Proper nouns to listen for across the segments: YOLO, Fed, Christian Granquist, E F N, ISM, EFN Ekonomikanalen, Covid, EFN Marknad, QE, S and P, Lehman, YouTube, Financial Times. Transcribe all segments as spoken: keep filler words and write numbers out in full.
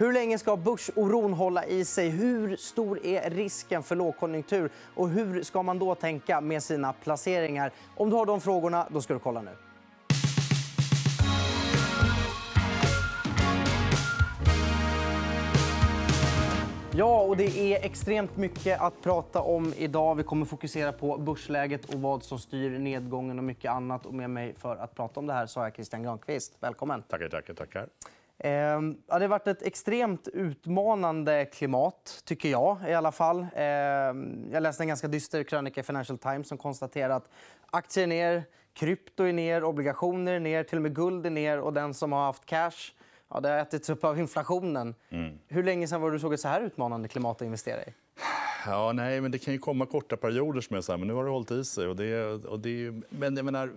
Hur länge ska börsoron hålla i sig? Hur stor är risken för lågkonjunktur? Och hur ska man då tänka med sina placeringar? Om du har de frågorna, då ska du kolla nu. Ja, och det är extremt mycket att prata om idag. Vi kommer fokusera på börsläget och vad som styr nedgången och mycket annat. Och med mig för att prata om det här så har jag Christian Granquist. Välkommen. Tackar, tackar, tackar. Eh, ja, det har varit ett extremt utmanande klimat, tycker jag i alla fall. Eh, jag läste en ganska dyster krönika i Financial Times som konstaterar att aktier är ner, krypto är ner, obligationer är ner, till och med guld är ner och den som har haft cash... Ja, det har ätits upp av inflationen. Mm. Hur länge sedan var du såg ett så här utmanande klimat att investera i? Ja, nej, men det kan ju komma korta perioder som jag säger, men nu har det hållit i sig. Och det, och det, men jag menar,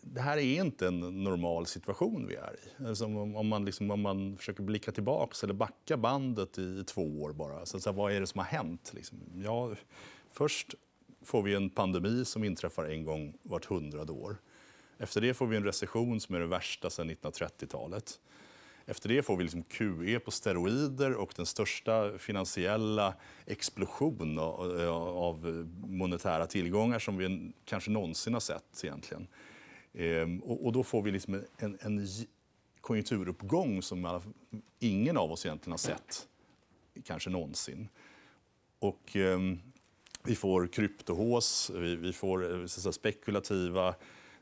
det här är inte en normal situation vi är i. Alltså, om, man liksom, om man försöker blicka tillbaka eller backa bandet i två år bara. Så, så här, vad är det som har hänt? Liksom? Ja, först får vi en pandemi som inträffar en gång vart hundrade år. Efter det får vi en recession som är det värsta sedan nittonhundratrettiotalet. Efter det får vi liksom Q E på steroider och den största finansiella explosion av monetära tillgångar som vi kanske någonsin har sett egentligen. Och då får vi liksom en, en konjunkturuppgång som ingen av oss egentligen har sett, kanske någonsin. Och vi får kryptohås, vi får så spekulativa...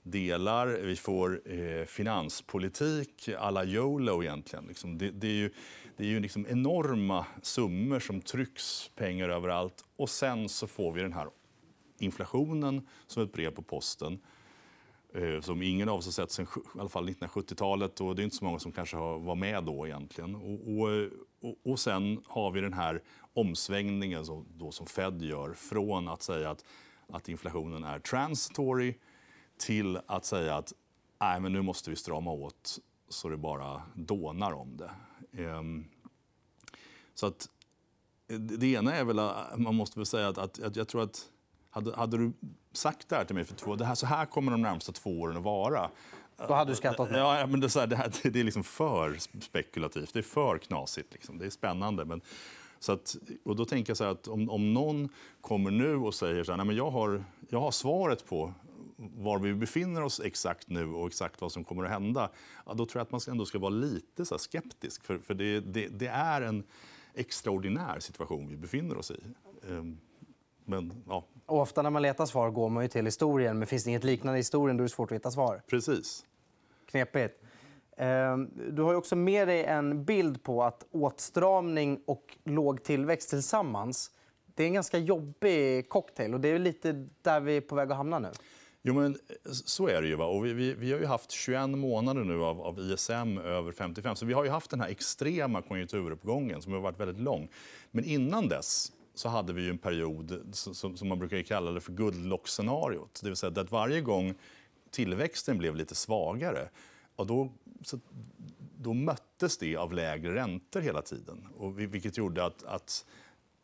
delar. Vi får eh, finanspolitik alla YOLO egentligen. Liksom det, det är ju, det är ju liksom enorma summor som trycks pengar överallt. Och sen så får vi den här inflationen som ett brev på posten. Eh, som ingen av oss har sett sedan i alla fall nittonhundrasjuttiotalet. Och det är inte så många som kanske har, var med då egentligen. Och, och, och sen har vi den här omsvängningen som, då, som Fed gör från att säga att, att inflationen är transitory till att säga att nej, men nu måste vi strama åt så det bara dånar om det. Ehm, så att, det ena är väl att man måste väl säga att, att, att jag tror att hade, hade du sagt det här till mig för två det här, så här kommer de närmsta två åren att vara. Då hade du skattat mig. Ja, men det är, så här, det här, det är liksom för spekulativt. Det är för knasigt. Liksom. Det är spännande. Men, så att, och då tänker jag så här att om, om någon kommer nu och säger så här, nej, men jag har, jag har svaret på var vi befinner oss exakt nu och exakt vad som kommer att hända, ja, då tror jag att man ändå ska vara lite så här skeptisk. För, för det, det, det är en extraordinär situation vi befinner oss i. Ehm, men, ja. Och ofta när man letar svar går man ju till historien. Men finns det inget liknande i historien då är det svårt att hitta svar. Precis. Knepigt. Ehm, du har ju också med dig en bild på att åtstramning och låg tillväxt tillsammans, det är en ganska jobbig cocktail. Och det är lite där vi är på väg att hamna nu. Jo, men så är det ju. Va? Och vi, vi, vi har ju haft tjugoett månader nu av, av I S M över femtiofem. Så vi har ju haft den här extrema konjunkturuppgången som har varit väldigt lång. Men innan dess så hade vi ju en period som, som man brukar kalla det för guldlockscenariot. Det vill säga att varje gång tillväxten blev lite svagare, ja, då, så, då möttes det av lägre räntor hela tiden. Och vilket gjorde att, att,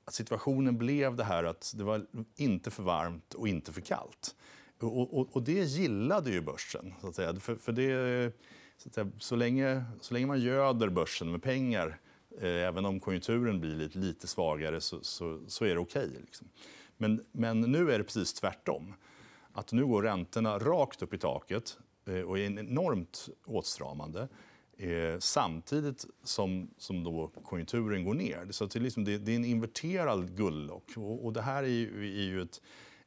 att situationen blev det här att det var inte för varmt och inte för kallt. Och, och, och det gillade ju börsen. Så, att säga. För, för det, så, att säga, så, länge, så länge man göder börsen med pengar, eh, även om konjunkturen blir lite, lite svagare, så, så, så är det okej. Liksom. Men, men nu är det precis tvärtom. Att nu går räntorna rakt upp i taket eh, och är enormt åtstramande. Eh, samtidigt som, som då konjunkturen går ner. Så att det, liksom, det, det är en inverterad guldlock. Och, och det här är ju, är ju ett...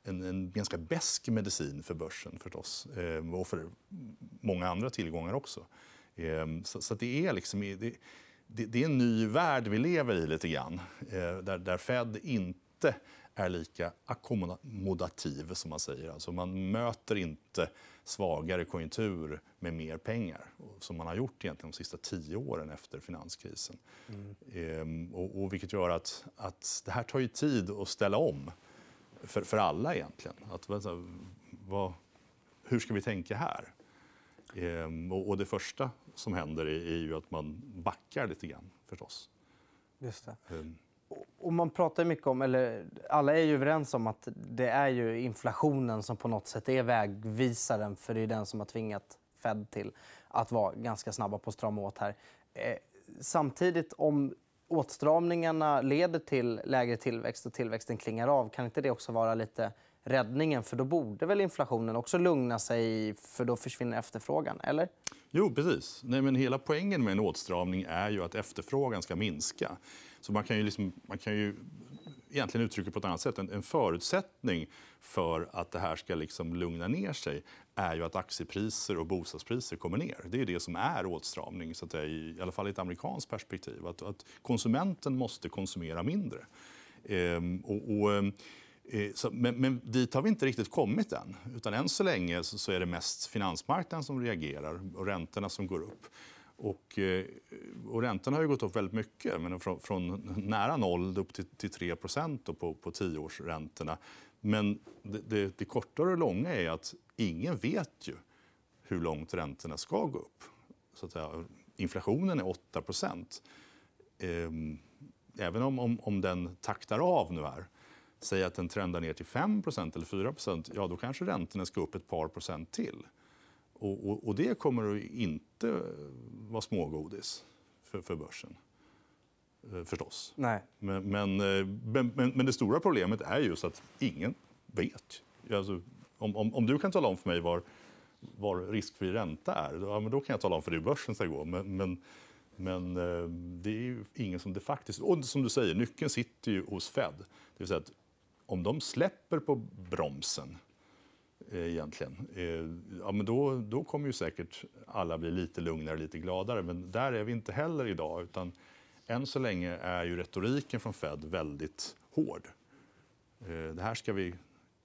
En, en ganska bäsk medicin för börsen förstås ehm, och för många andra tillgångar också. Ehm, så så det, är liksom, det, det, det är en ny värld vi lever i lite grann ehm, där, där Fed inte är lika akkommodativ som man säger. Alltså man möter inte svagare konjunktur med mer pengar som man har gjort egentligen de sista tio åren efter finanskrisen. Mm. Ehm, och, och vilket gör att, att det här tar ju tid att ställa om. För, för alla egentligen. Att, vad, hur ska vi tänka här? Ehm, och, och det första som händer är, är ju att man backar lite grann förstås. Just det. Ehm. Och, och man pratar mycket om, eller alla är ju överens om att det är ju inflationen som på något sätt är vägvisaren. För det är den som har tvingat Fed till att vara ganska snabba på att strama åt här. Ehm, samtidigt, om åtstramningarna leder till lägre tillväxt och tillväxten klingar av, kan inte det också vara lite räddningen? För då borde väl inflationen också lugna sig, för då försvinner efterfrågan, eller? Jo, precis. Nej, men hela poängen med en åtstramning är ju att efterfrågan ska minska. Så man kan ju, liksom, man kan ju egentligen uttrycka på ett annat sätt. En, en förutsättning för att det här ska liksom lugna ner sig är ju att aktiepriser och bostadspriser kommer ner. Det är det som är åtstramning, så att det är, i alla fall i ett amerikanskt perspektiv. Att, att konsumenten måste konsumera mindre. Ehm, och, och, Så, men, men dit har vi inte riktigt kommit än. Utan än så länge så, så är det mest finansmarknaden som reagerar och räntorna som går upp. Och, och räntorna har ju gått upp väldigt mycket, men från, från nära noll upp till, till tre procent på, på tioårsräntorna. Men det, det, det kortare och långa är att ingen vet ju hur långt räntorna ska gå upp. Så att säga, inflationen är åtta procent. Ehm, även om, om, om den taktar av nu här. Säg att den trendar ner till fem procent eller fyra procent, ja, då kanske räntorna ska upp ett par procent till. Och, och, och det kommer att inte vara smågodis för, för börsen, eh, förstås. Nej. Men, men, men, men, men det stora problemet är just att ingen vet. Alltså, om, om, om du kan tala om för mig var, var riskfri ränta är, då, ja, men då kan jag tala om för dig hur börsen ska gå. Men, men, Men eh, det är ju ingen som det faktiskt... Och som du säger, nyckeln sitter ju hos Fed. Det vill säga att om de släpper på bromsen, eh, egentligen, eh, ja, men då, då kommer ju säkert alla bli lite lugnare, lite gladare. Men där är vi inte heller idag. Utan än så länge är ju retoriken från Fed väldigt hård. Eh, det här ska vi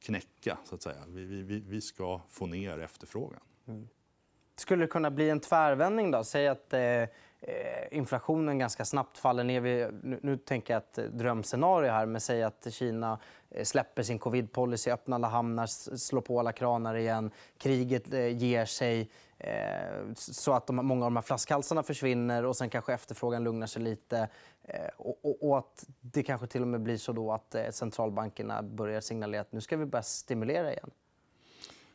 knäcka, så att säga. Vi, vi, vi ska få ner efterfrågan. Mm. Skulle det kunna bli en tvärvändning då? Säg att eh, inflationen ganska snabbt faller ner. Vi, nu, nu tänker jag ett drömscenario här, men säg att Kina släpper sin covid-policy, öppnar alla hamnar, slår på alla kranar igen. Kriget eh, ger sig eh, så att de, många av de här flaskhalsarna försvinner, och sen kanske efterfrågan lugnar sig lite. Eh, och, och att det kanske till och med blir så då att eh, centralbankerna börjar signalera att nu ska vi börja stimulera igen.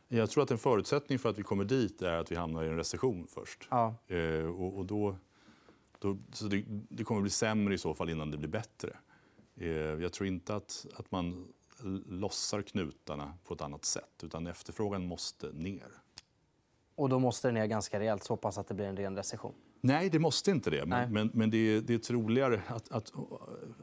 Jag tror att en förutsättning för att vi kommer dit är att vi hamnar i en recession först. Ja. Eh, och, och då, då, så det, det kommer bli sämre i så fall innan det blir bättre. Eh, jag tror inte att, att man lossar knutarna på ett annat sätt, utan efterfrågan måste ner. Och då måste det ner ganska rejält, så pass att det blir en ren recession? Nej, det måste inte det. Men, men, men det, är, det är troligare att, att,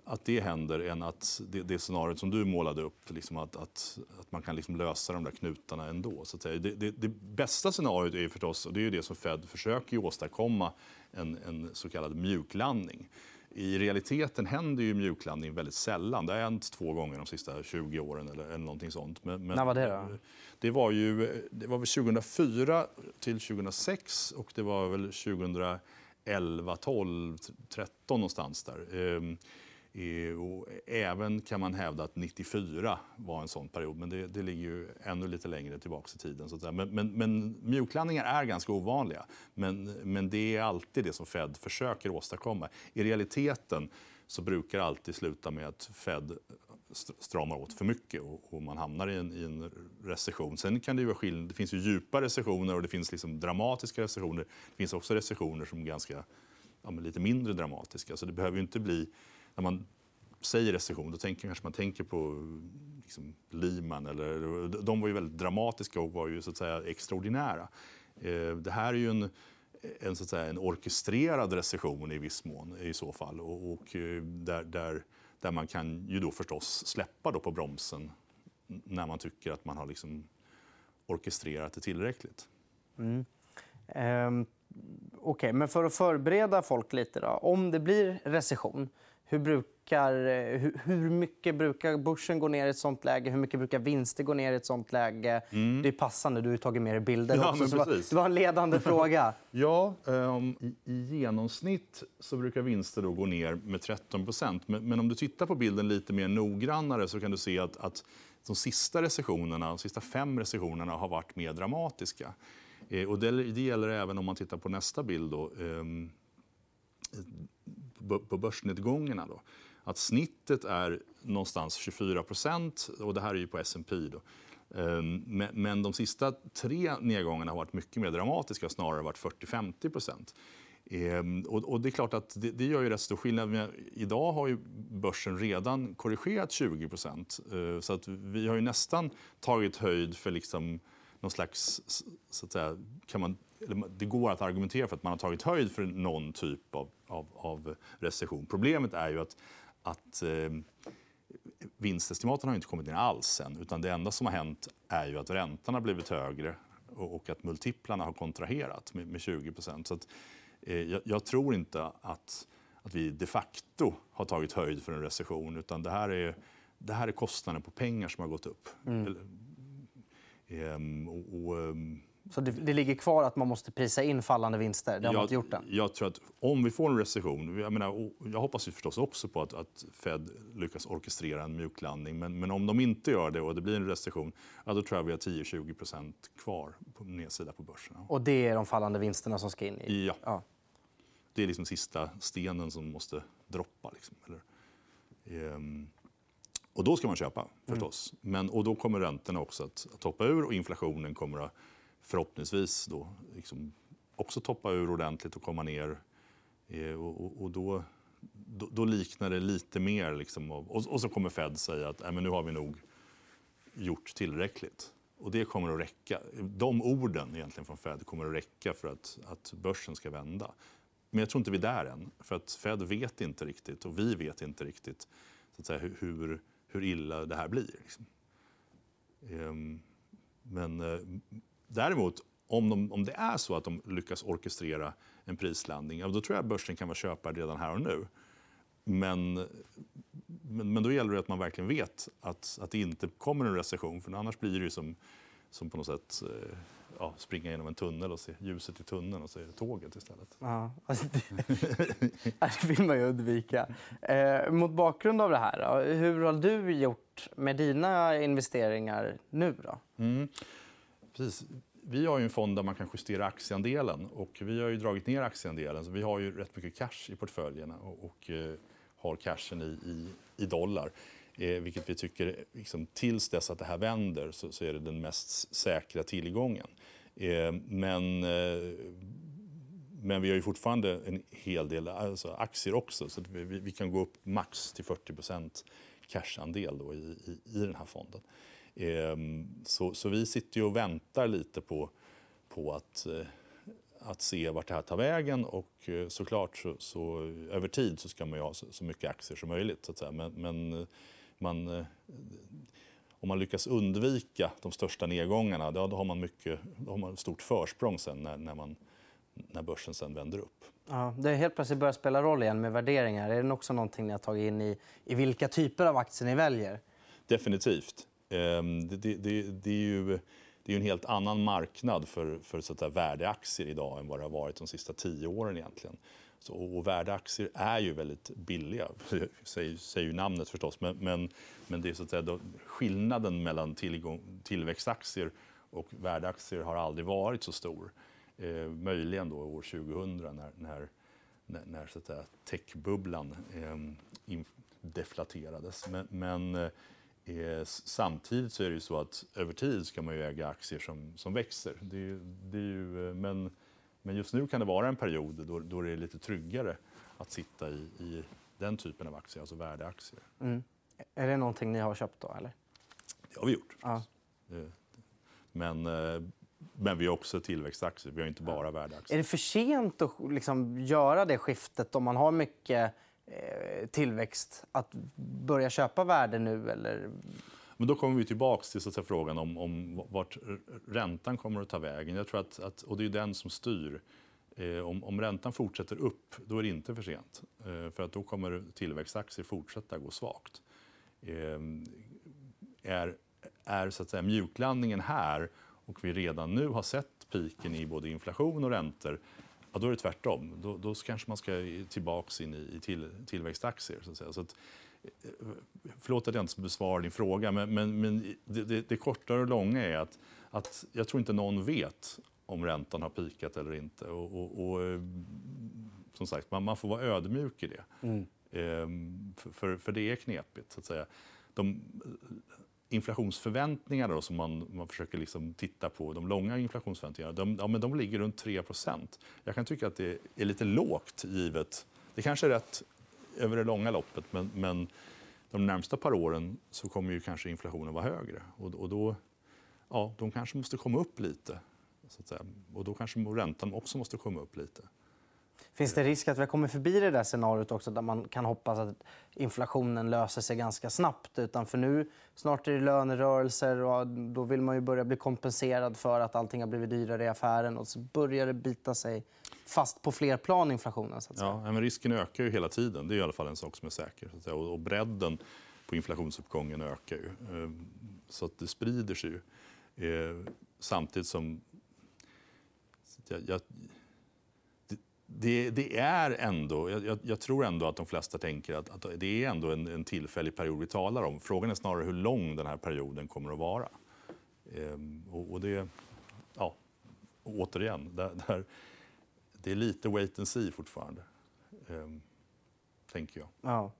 att det händer än att det, det scenariot som du målade upp, liksom att, att, att man kan liksom lösa de där knutarna ändå. Så att säga. Det, det, det bästa scenariot är förstås, och det är det som Fed försöker åstadkomma, en, en så kallad mjuklandning. I realiteten händer ju mjuklandning väldigt sällan. Det har hänt två gånger de sista tjugo åren eller någonting sånt. Men, men... När var det då? Det var ju det var väl tjugohundrafyra till tjugohundrasex, och det var väl tjugohundraelva, tolv, tretton någonstans där. Ehm, och även kan man hävda att nittiofyra var en sån period, men det, det ligger ju ännu lite längre tillbaka i tiden. Så att säga. Men, men, men mjuklandningar är ganska ovanliga, men, men det är alltid det som Fed försöker åstadkomma. I realiteten så brukar det alltid sluta med att Fed stramar åt för mycket och man hamnar i en, i en recession. Sen kan det ju vara skillnad. Det finns ju djupa recessioner och det finns liksom dramatiska recessioner. Det finns också recessioner som är ganska, ja, men lite mindre dramatiska. Så det behöver ju inte bli... När man säger recession, då tänker, kanske man tänker på liksom, Lehman. Eller, de var ju väldigt dramatiska och var ju, så att säga, extraordinära. Eh, det här är ju en... En, så att säga, en orkestrerad recession i viss mån i så fall, och, och där, där, där man kan ju då förstås släppa då på bromsen när man tycker att man har liksom orkestrerat det tillräckligt. Mm. Ehm, okay. Men för att förbereda folk lite då, om det blir recession, hur, brukar, hur, hur mycket brukar börsen gå ner i ett sånt läge? Hur mycket brukar vinster gå ner i ett sånt läge? Mm. Det är passande. Du har tagit med dig bilder. Ja, också, så var, det var en ledande fråga. Ja, um, i, i genomsnitt så brukar vinster då gå ner med tretton procent. Men, men om du tittar på bilden lite mer noggrannare så kan du se att, att de sista recessionerna, de sista fem recessionerna har varit mer dramatiska. Eh, och det, det gäller även om man tittar på nästa bild då. Um, på börsnedgångarna då, att snittet är någonstans tjugofyra procent, och det här är ju på S and P då. Men de sista tre nedgångarna har varit mycket mer dramatiska, snarare varit fyrtio till femtio procent. Ehm, och, och det är klart att det, det gör ju rätt stor skillnad. Men idag har ju börsen redan korrigerat tjugo procent. Eh, så att vi har ju nästan tagit höjd för liksom någon slags, så att säga, kan man, det går att argumentera för att man har tagit höjd för någon typ av, av, av recession. Problemet är ju att, att eh, vinstestimaten har inte kommit in alls än, utan det enda som har hänt är ju att räntan har blivit högre och att multiplarna har kontraherat med tjugo procent. Så att, eh, jag tror inte att, att vi de facto har tagit höjd för en recession, utan det här är, det här är kostnaden på pengar som har gått upp. Mm. Eller, ehm, och, och, ehm... Så det, det ligger kvar att man måste prisa in fallande vinster? Det har jag, man inte gjort än. Jag tror att om vi får en recession... Jag, menar, jag hoppas ju förstås också på att, att Fed lyckas orkestrera en mjuklandning. Men, men om de inte gör det och det blir en recession, ja, då tror jag vi har tio till tjugo procent kvar på nedsida på börsen. Och det är de fallande vinsterna som ska in i? Ja. ja. Det är liksom sista stenen som måste droppa. Liksom. Eller, ehm... Och då ska man köpa, förstås. Mm. Men, och då kommer räntorna också att, att hoppa ur och inflationen kommer att förhoppningsvis då liksom också toppa ur ordentligt och komma ner. Eh, och, och då, då, då liknar det lite mer. Liksom av, och, och så kommer Fed säga att äh, men nu har vi nog gjort tillräckligt. Och det kommer att räcka. De orden egentligen från Fed kommer att räcka för att, att börsen ska vända. Men jag tror inte vi är där än. För att Fed vet inte riktigt och vi vet inte riktigt så att säga, hur, hur illa det här blir. Liksom. Eh, men... Eh, Däremot, om, de, om det är så att de lyckas orkestrera en prislandning, då tror jag att börsen kan vara köpare redan här och nu. Men, men, men då gäller det att man verkligen vet att, att det inte kommer en recession. För annars blir det ju som, som på något sätt ja, springa genom en tunnel och se ljuset i tunneln och se tåget istället. Ja, alltså det, det vill man ju undvika. Eh, mot bakgrund av det här, då, hur har du gjort med dina investeringar nu? Då? Mm. Precis. Vi har ju en fond där man kan justera aktieandelen och vi har ju dragit ner aktieandelen så vi har ju rätt mycket cash i portföljerna och, och eh, har cashen i, i, i dollar. Eh, vilket vi tycker liksom, tills dess att det här vänder så, så är det den mest säkra tillgången. Eh, men, eh, men vi har ju fortfarande en hel del alltså, aktier också så att vi, vi kan gå upp max till fyrtio procent cashandel då i, i, i den här fonden. Så, så vi sitter ju och väntar lite på, på att, att se vart det här tar vägen. Och såklart så, så, över tid så ska man ju ha så, så mycket aktier som möjligt. Så att säga. Men, men man, om man lyckas undvika de största nedgångarna då, då, har, man mycket, då har man ett stort försprång sen när, när, man, när börsen sen vänder upp. Ja, det är helt plötsligt börjar spela roll igen med värderingar. Är det också någonting ni har tagit in i, i vilka typer av aktier ni väljer? Definitivt. Det, det, det, det är ju det är en helt annan marknad för, för så att säga, värdeaktier idag än vad det har varit de sista tio åren egentligen. Så, och värdeaktier är ju väldigt billiga, säger, säger ju namnet förstås. Men, men, men det är så att säga, då, skillnaden mellan tillgång, tillväxtaktier och värdeaktier har aldrig varit så stor. Eh, möjligen då år tjugohundra när, när, när, när så att säga, techbubblan eh, deflaterades. Men... men samtidigt så är det ju så att över tid ska man ju äga aktier som, som växer. Det, det är ju, men, men just nu kan det vara en period då, då det är lite tryggare att sitta i, i den typen av aktier, alltså värdeaktier. Mm. Är det någonting ni har köpt då? Eller? Det har vi gjort. Ja. Men, men vi har också tillväxtaktier, vi har inte bara ja. värdeaktier. Är det för sent att liksom göra det skiftet om man har mycket... tillväxt att börja köpa värde nu? Eller... Men då kommer vi tillbaka till så att säga, frågan om, om vart räntan kommer att ta vägen. Jag tror att, att, och det är den som styr. Eh, om, om räntan fortsätter upp, då är det inte för sent. Eh, för att då kommer tillväxtaktier fortsätta gå svagt. Eh, är är så att säga, mjuklandningen här och vi redan nu har sett piken i både inflation och räntor. Ja, då är det tvärtom. Då, då kanske man ska tillbaka in i till, tillväxtaktier. Så att säga. Så att, förlåt att jag inte besvarar din fråga, men, men, men det, det, det korta och långa är att, att jag tror inte någon vet om räntan har pikat eller inte. Och, och, och, som sagt, man, man får vara ödmjuk i det. Mm. Ehm, för, för det är knepigt. Så att säga. De, inflationsförväntningar då, som man, man försöker liksom titta på, de långa inflationsförväntningarna, de, ja, men de ligger runt tre procent. Jag kan tycka att det är lite lågt givet. Det kanske är rätt över det långa loppet, men, men de närmsta par åren så kommer ju kanske inflationen vara högre. Och, och då, ja, de kanske måste komma upp lite. Så att säga. Och då kanske räntan också måste komma upp lite. Finns det risk att vi kommer förbi det där scenariot också, där man kan hoppas att inflationen löser sig ganska snabbt? Utan för nu snart är det lönerörelser och då vill man ju börja bli kompenserad för att allting har blivit dyrare i affären. Och så börjar det bita sig fast på fler plan, inflationen. Så att säga. Ja, men risken ökar ju hela tiden. Det är i alla fall en sak som är säker. Så att säga. Och bredden på inflationsuppgången ökar ju. Så att det sprider sig ju. Samtidigt som... Jag... Det, det är ändå, jag, jag tror ändå att de flesta tänker att, att det är ändå en, en tillfällig period vi talar om. Frågan är snarare hur lång den här perioden kommer att vara. Ehm, och, och det, ja, återigen, där, där, det är lite wait and see fortfarande, ehm, tänker jag. Ja.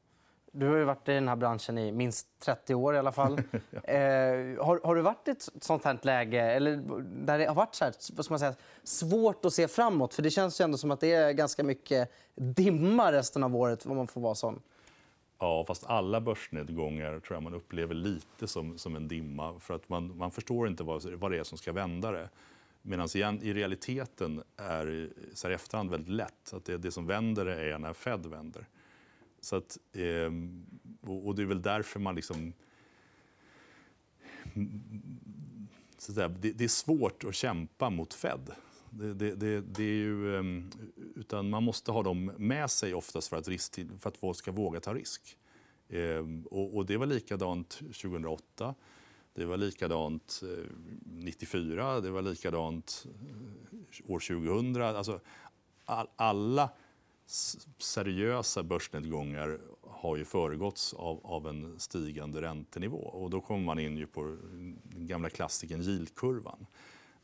Du har ju varit i den här branschen i minst trettio år i alla fall. ja. eh, har, har du varit i ett sånt här läge eller där det har varit så här, vad ska man säga, svårt att se framåt? För det känns ju ändå som att det är ganska mycket dimma resten av året, om man får vara sån. Ja, fast alla börsnedgångar tror jag man upplever lite som, som en dimma. För att man, man förstår inte vad, vad det är som ska vända det. Medan igen, i realiteten är så här i efterhand väldigt lätt. Att det, det som vänder det är när Fed vänder. Så att, och det är väl därför man liksom... Så det är svårt att kämpa mot Fed. Det, det, det, det är ju, utan man måste ha dem med sig oftast för att, risk, för att folk ska våga ta risk. Och det var likadant tjugohundraåtta. Det var likadant nittiofyra. Det var likadant år tjugohundra. Alltså, alla... seriösa börsnedgångar har ju föregåtts av, av en stigande räntenivå. Och då kommer man in ju på den gamla klassiken yieldkurvan.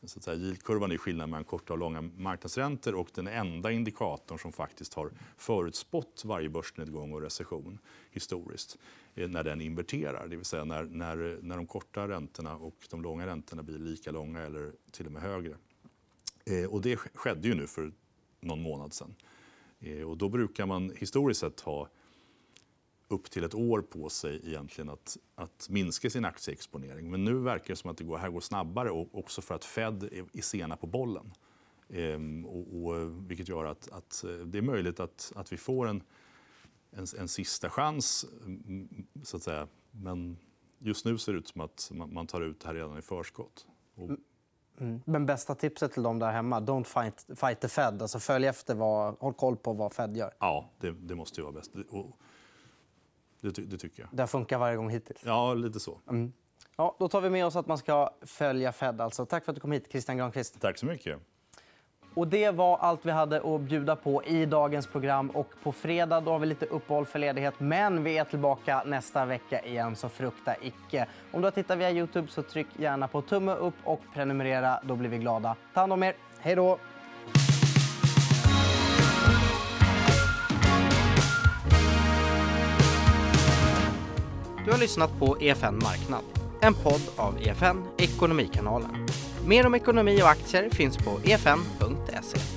Så att säga, yieldkurvan är skillnaden mellan korta och långa marknadsräntor och den enda indikatorn som faktiskt har förutspått varje börsnedgång och recession historiskt när den inverterar. Det vill säga när, när, när de korta räntorna och de långa räntorna blir lika långa eller till och med högre. Och det skedde ju nu för någon månad sedan. Och då brukar man historiskt sett ha upp till ett år på sig egentligen att, att minska sin aktieexponering. Men nu verkar det som att det går, här går snabbare, och också för att Fed är, är sena på bollen. Ehm, och, och, vilket gör att, att det är möjligt att, att vi får en, en, en sista chans, så att säga. Men just nu ser det ut som att man tar ut det här redan i förskott. Och... Mm. Men bästa tipset till dem där hemma, don't fight, fight the Fed. Alltså följ efter, vad, håll koll på vad Fed gör. Ja, det, det måste ju vara bäst. Det, det, det tycker jag. Det funkar varje gång hittills. Ja, lite så. Mm. Ja, då tar vi med oss att man ska följa Fed. Alltså. Tack för att du kom hit, Christian Granquist. Tack så mycket. Och det var allt vi hade att bjuda på i dagens program. Och på fredag då har vi lite uppehåll för ledighet. Men vi är tillbaka nästa vecka igen, så frukta icke. Om du har tittat via YouTube så tryck gärna på tumme upp och prenumerera. Då blir vi glada. Ta hand om er. Hej då! Du har lyssnat på E F N Marknad. En podd av E F N Ekonomikanalen. Mer om ekonomi och aktier finns på e f n punkt se.